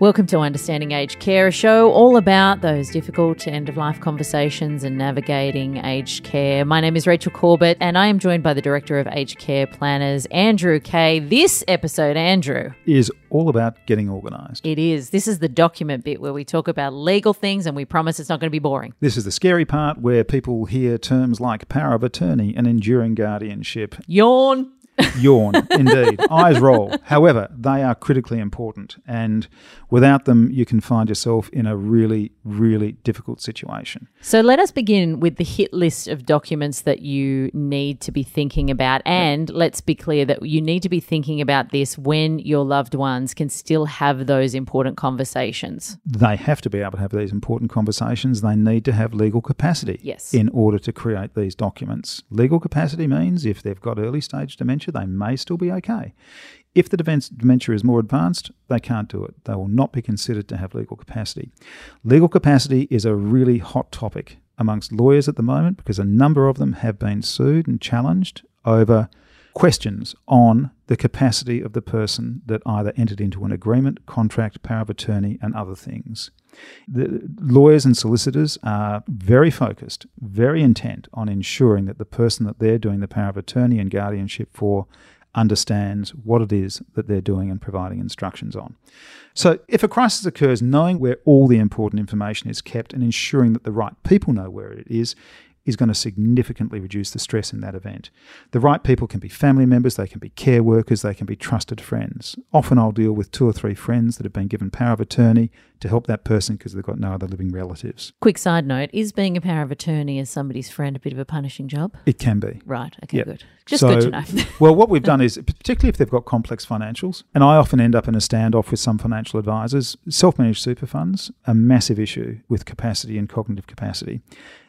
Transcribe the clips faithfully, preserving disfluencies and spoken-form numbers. Welcome to Understanding Aged Care, a show all about those difficult end-of-life conversations and navigating aged care. My name is Rachel Corbett and I am joined by the Director of Aged Care Planners, Andrew Kay. This episode, Andrew, is all about getting organised. It is. This is the document bit where we talk about legal things and we promise it's not going to be boring. This is the scary part where people hear terms like power of attorney and enduring guardianship. Yawn. Yawn, indeed. Eyes roll. However, they are critically important, and without them, you can find yourself in a really, really difficult situation. So let us begin with the hit list of documents that you need to be thinking about, and let's be clear that you need to be thinking about this when your loved ones can still have those important conversations. They have to be able to have these important conversations. They need to have legal capacity, yes, in order to create these documents. Legal capacity means if they've got early stage dementia, they may still be okay. If the dementia is more advanced, they can't do it. They will not be considered to have legal capacity. Legal capacity is a really hot topic amongst lawyers at the moment because a number of them have been sued and challenged over questions on the capacity of the person that either entered into an agreement, contract, power of attorney, and other things. The lawyers and solicitors are very focused, very intent on ensuring that the person that they're doing the power of attorney and guardianship for understands what it is that they're doing and providing instructions on. So if a crisis occurs, knowing where all the important information is kept and ensuring that the right people know where it is is going to significantly reduce the stress in that event. The right people can be family members, they can be care workers, they can be trusted friends. Often I'll deal with two or three friends that have been given power of attorney to help that person because they've got no other living relatives. Quick side note, is being a power of attorney as somebody's friend a bit of a punishing job? It can be. Right, okay, yep. Good. Just so, good to know. Well, what we've done is, particularly if they've got complex financials, and I often end up in a standoff with some financial advisors, self-managed super funds, a massive issue with capacity and cognitive capacity.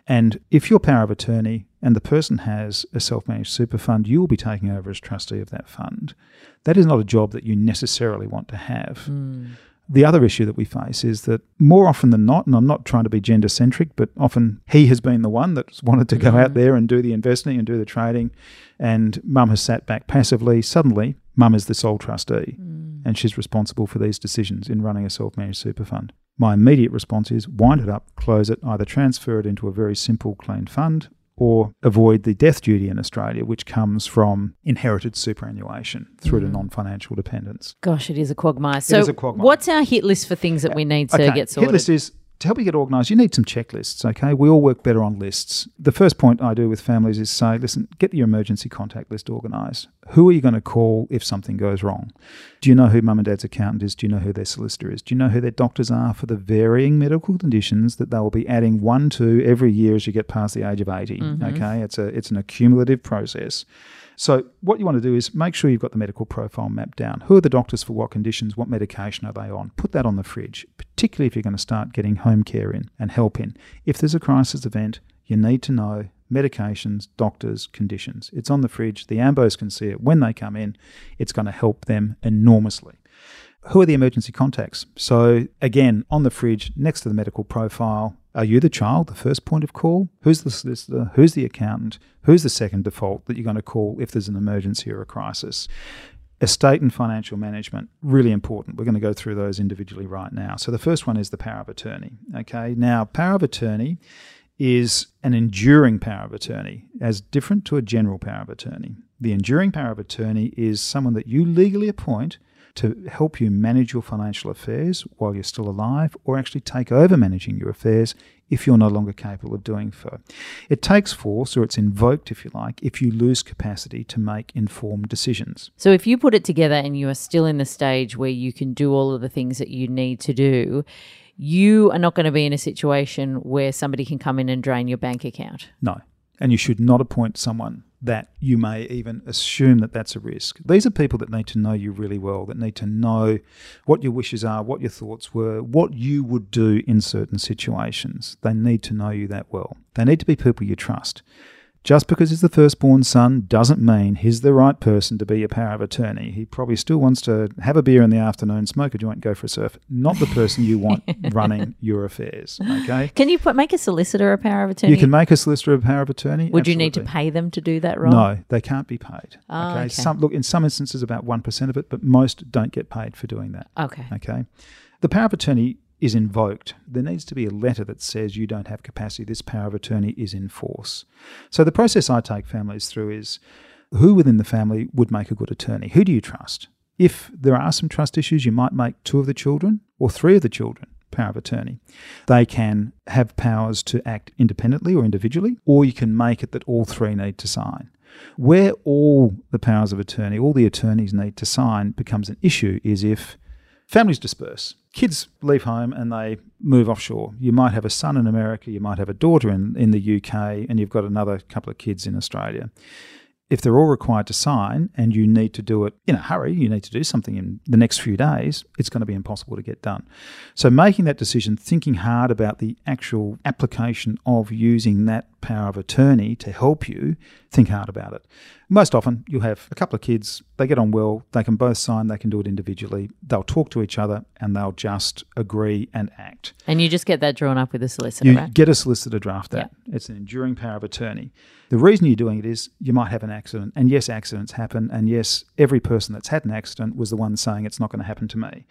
And if you're power of attorney and the person has a self-managed super fund, you'll be taking over as trustee of that fund. That is not a job that you necessarily want to have. Mm. The other issue that we face is that more often than not, and I'm not trying to be gender-centric, but often he has been the one that's wanted to go mm. out there and do the investing and do the trading, and mum has sat back passively. Suddenly, mum is the sole trustee mm. and she's responsible for these decisions in running a self-managed super fund. My immediate response is wind it up, close it, either transfer it into a very simple, clean fund or avoid the death duty in Australia, which comes from inherited superannuation through mm. to non-financial dependence. Gosh, it is a quagmire. So it is a quagmire. What's our hit list for things that we need to okay. get sorted? Hit list is, to help you get organised, you need some checklists, okay? We all work better on lists. The first point I do with families is say, listen, get your emergency contact list organised. Who are you going to call if something goes wrong? Do you know who mum and dad's accountant is? Do you know who their solicitor is? Do you know who their doctors are for the varying medical conditions that they will be adding one to every year as you get past the age of eighty, mm-hmm. okay? It's a it's an accumulative process. So what you want to do is make sure you've got the medical profile mapped down. Who are the doctors for what conditions? What medication are they on? Put that on the fridge, particularly if you're going to start getting home care in and help in. If there's a crisis event, you need to know medications, doctors, conditions. It's on the fridge. The ambos can see it when they come in. It's going to help them enormously. Who are the emergency contacts? So again, on the fridge, next to the medical profile, are you the child, the first point of call? Who's the solicitor? Who's the accountant? Who's the second default that you're going to call if there's an emergency or a crisis? Estate and financial management, really important. We're going to go through those individually right now. So the first one is the power of attorney. Okay, now power of attorney is an enduring power of attorney as different to a general power of attorney. The enduring power of attorney is someone that you legally appoint to help you manage your financial affairs while you're still alive, or actually take over managing your affairs if you're no longer capable of doing so. It takes force, or it's invoked, if you like, if you lose capacity to make informed decisions. So if you put it together and you are still in the stage where you can do all of the things that you need to do, you are not going to be in a situation where somebody can come in and drain your bank account. No, and you should not appoint someone that you may even assume that that's a risk. These are people that need to know you really well, that need to know what your wishes are, what your thoughts were, what you would do in certain situations. They need to know you that well. They need to be people you trust. Just because he's the firstborn son doesn't mean he's the right person to be your power of attorney. He probably still wants to have a beer in the afternoon, smoke a joint, go for a surf. Not the person you want running your affairs, okay? Can you put, make a solicitor a power of attorney? You can make a solicitor a power of attorney. Would Absolutely. You need to pay them to do that, Rob? No, they can't be paid. Oh, okay. okay. Some, look, in some instances, about one percent of it, but most don't get paid for doing that. Okay. Okay. The power of attorney is invoked. There needs to be a letter that says you don't have capacity, this power of attorney is in force. So the process I take families through is who within the family would make a good attorney? Who do you trust? If there are some trust issues, you might make two of the children or three of the children power of attorney. They can have powers to act independently or individually, or you can make it that all three need to sign. Where all the powers of attorney, all the attorneys need to sign becomes an issue is if families disperse. Kids leave home and they move offshore. You might have a son in America, you might have a daughter in, in the U K, and you've got another couple of kids in Australia. If they're all required to sign and you need to do it in a hurry, you need to do something in the next few days, it's going to be impossible to get done. So making that decision, thinking hard about the actual application of using that power of attorney to help you, think hard about it. Most often you'll have a couple of kids, they get on well, they can both sign, they can do it individually, they'll talk to each other and they'll just agree and act. And you just get that drawn up with a solicitor, you right? You get a solicitor to draft that. Yep. It's an enduring power of attorney. The reason you're doing it is you might have an accident, and yes, accidents happen, and yes, every person that's had an accident was the one saying it's not going to happen to me.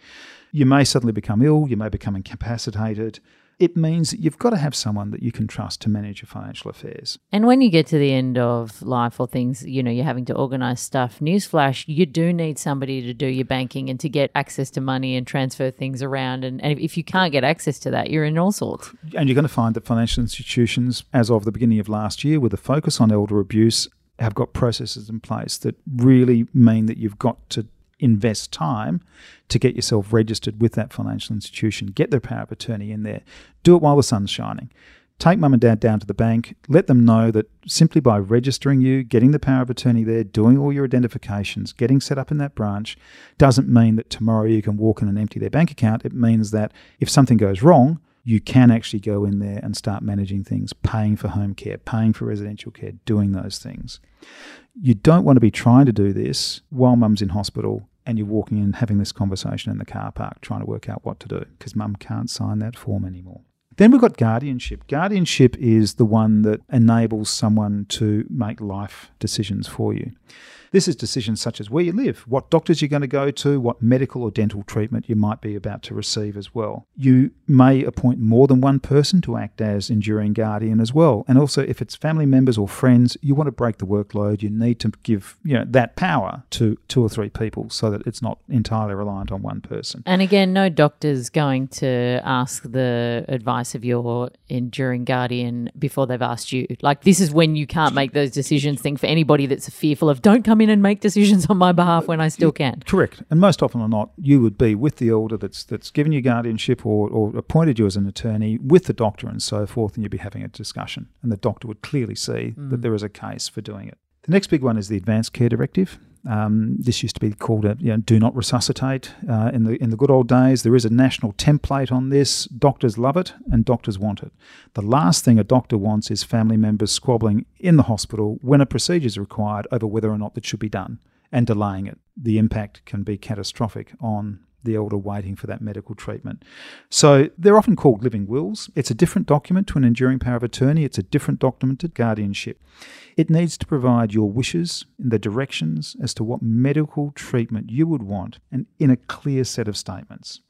You may suddenly become ill, you may become incapacitated. It means that you've got to have someone that you can trust to manage your financial affairs. And when you get to the end of life or things, you know, you're having to organise stuff, newsflash, you do need somebody to do your banking and to get access to money and transfer things around. And, and if you can't get access to that, you're in all sorts. And you're going to find that financial institutions, as of the beginning of last year, with a focus on elder abuse, have got processes in place that really mean that you've got to invest time to get yourself registered with that financial institution, get their power of attorney in there, do it while the sun's shining. Take mum and dad down to the bank, let them know that simply by registering you, getting the power of attorney there, doing all your identifications, getting set up in that branch, doesn't mean that tomorrow you can walk in and empty their bank account. It means that if something goes wrong, you can actually go in there and start managing things, paying for home care, paying for residential care, doing those things. You don't want to be trying to do this while mum's in hospital and you're walking in having this conversation in the car park trying to work out what to do because mum can't sign that form anymore. Then we've got guardianship. Guardianship is the one that enables someone to make life decisions for you. This is decisions such as where you live, what doctors you're going to go to, what medical or dental treatment you might be about to receive as well. You may appoint more than one person to act as enduring guardian as well. And also if it's family members or friends, you want to break the workload, you need to give, you know, that power to two or three people so that it's not entirely reliant on one person. And again, no doctor's going to ask the advice of your enduring guardian before they've asked you. Like, this is when you can't make those decisions thing for anybody that's fearful of, don't come in and make decisions on my behalf when I still can. Correct. And most often or not, you would be with the elder that's that's given you guardianship or, or appointed you as an attorney with the doctor and so forth, and you'd be having a discussion. And the doctor would clearly see mm. that there is a case for doing it. The next big one is the Advanced Care Directive. Um, this used to be called a you know, do not resuscitate uh, in the in the good old days. There is a national template on this. Doctors love it and doctors want it. The last thing a doctor wants is family members squabbling in the hospital when a procedure is required over whether or not that should be done and delaying it. The impact can be catastrophic on the elder waiting for that medical treatment. So they're often called living wills. It's a different document to an enduring power of attorney. It's a different document to guardianship. It needs to provide your wishes and the directions as to what medical treatment you would want and in a clear set of statements.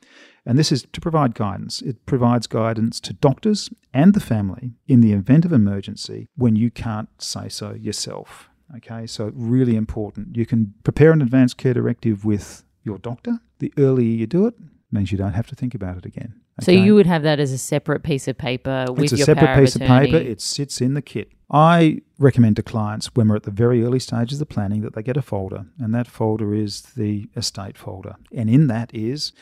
And this is to provide guidance. It provides guidance to doctors and the family in the event of emergency when you can't say so yourself. Okay, so really important. You can prepare an advanced care directive with your doctor. The earlier you do it, means you don't have to think about it again. Okay? So you would have that as a separate piece of paper with your power of attorney. It's a separate piece of paper. It sits in the kit. I recommend to clients when we're at the very early stages of planning that they get a folder, and that folder is the estate folder. And in that is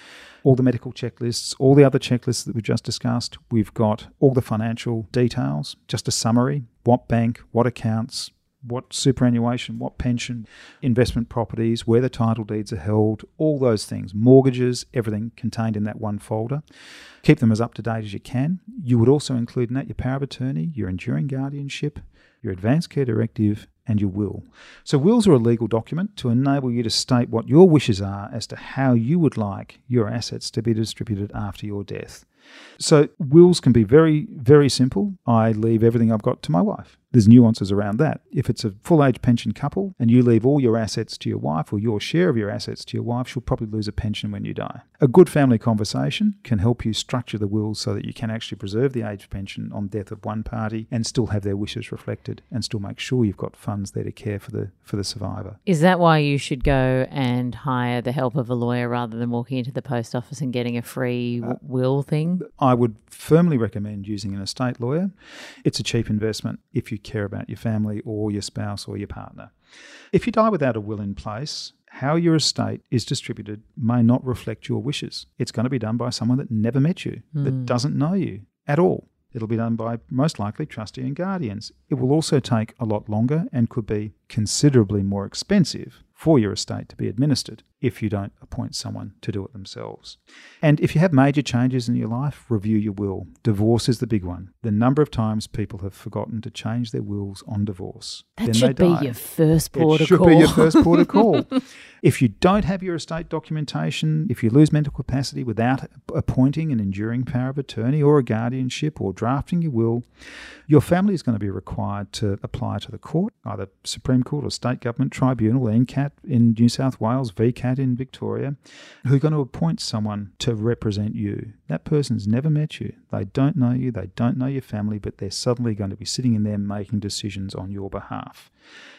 all the medical checklists, all the other checklists that we've just discussed. We've got all the financial details, just a summary, what bank, what accounts, what superannuation, what pension, investment properties, where the title deeds are held, all those things, mortgages, everything contained in that one folder. Keep them as up to date as you can. You would also include in that your power of attorney, your enduring guardianship, your advanced care directive, and your will. So wills are a legal document to enable you to state what your wishes are as to how you would like your assets to be distributed after your death. So wills can be very, very simple. I leave everything I've got to my wife. There's nuances around that. If it's a full-age pension couple and you leave all your assets to your wife or your share of your assets to your wife, she'll probably lose a pension when you die. A good family conversation can help you structure the will so that you can actually preserve the age pension on death of one party and still have their wishes reflected and still make sure you've got funds there to care for the for the survivor. Is that why you should go and hire the help of a lawyer rather than walking into the post office and getting a free uh, will thing? I would firmly recommend using an estate lawyer. It's a cheap investment if you care about your family or your spouse or your partner. If you die without a will in place, how your estate is distributed may not reflect your wishes. It's going to be done by someone that never met you, mm. that doesn't know you at all. It'll be done by most likely trustee and guardians. It will also take a lot longer and could be considerably more expensive for your estate to be administered if you don't appoint someone to do it themselves. And if you have major changes in your life, review your will. Divorce is the big one. The number of times people have forgotten to change their wills on divorce. That then should they die. be your first port of call. It should be your first port of call. If you don't have your estate documentation, if you lose mental capacity without appointing an enduring power of attorney or a guardianship or drafting your will, your family is going to be required to apply to the court, either Supreme Court or State Government Tribunal, N C A T in New South Wales, V C A T in Victoria, who are going to appoint someone to represent you. That person's never met you. They don't know you. They don't know your family, but they're suddenly going to be sitting in there making decisions on your behalf.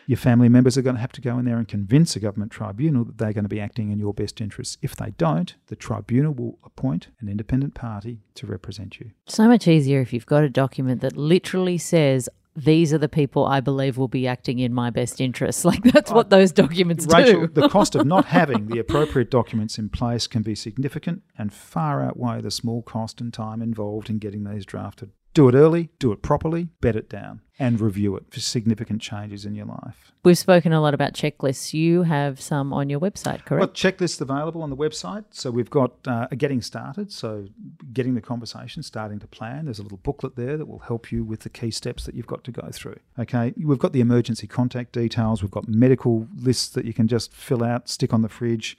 Your family members are going to have to go in there and convince a government tribunal that they're going to be acting in your best interests. If they don't, the tribunal will appoint an independent party to represent you. So much easier if you've got a document that literally says, these are the people I believe will be acting in my best interests. Like, that's what those documents uh, Rachel, do. The cost of not having the appropriate documents in place can be significant and far outweigh the small cost and time involved in getting these drafted. Do it early, do it properly, bed it down, and review it for significant changes in your life. We've spoken a lot about checklists. You have some on your website, correct? Well, checklists available on the website. So we've got uh, a Getting Started, so getting the conversation, starting to plan. There's a little booklet there that will help you with the key steps that you've got to go through. Okay, we've got the emergency contact details. We've got medical lists that you can just fill out, stick on the fridge.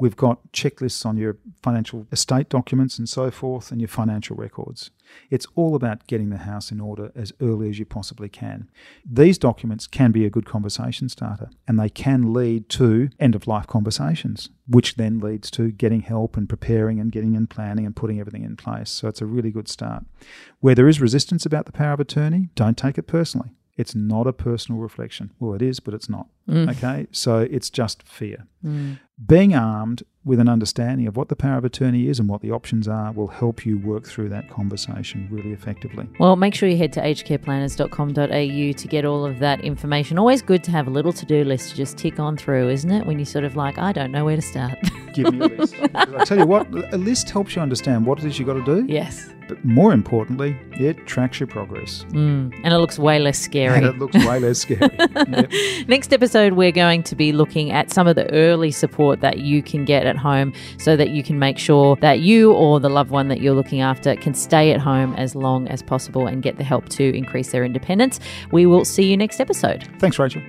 We've got checklists on your financial estate documents and so forth and your financial records. It's all about getting the house in order as early as you possibly can. These documents can be a good conversation starter, and they can lead to end-of-life conversations, which then leads to getting help and preparing and getting and planning and putting everything in place. So it's a really good start. Where there is resistance about the power of attorney, don't take it personally. It's not a personal reflection. Well, it is, but it's not. Mm. Okay? So it's just fear. Mm. Being armed with an understanding of what the power of attorney is and what the options are will help you work through that conversation really effectively. Well, make sure you head to aged care planners dot com dot a u to get all of that information. Always good to have a little to-do list to just tick on through, isn't it? When you're sort of like, I don't know where to start. Give me a list. I tell you what, a list helps you understand what it is you've got to do. Yes. But more importantly, it tracks your progress. Mm, and it looks way less scary. And it looks way less scary. Yep. Next episode, we're going to be looking at some of the early support that you can get at home so that you can make sure that you or the loved one that you're looking after can stay at home as long as possible and get the help to increase their independence. We will see you next episode. Thanks, Rachel.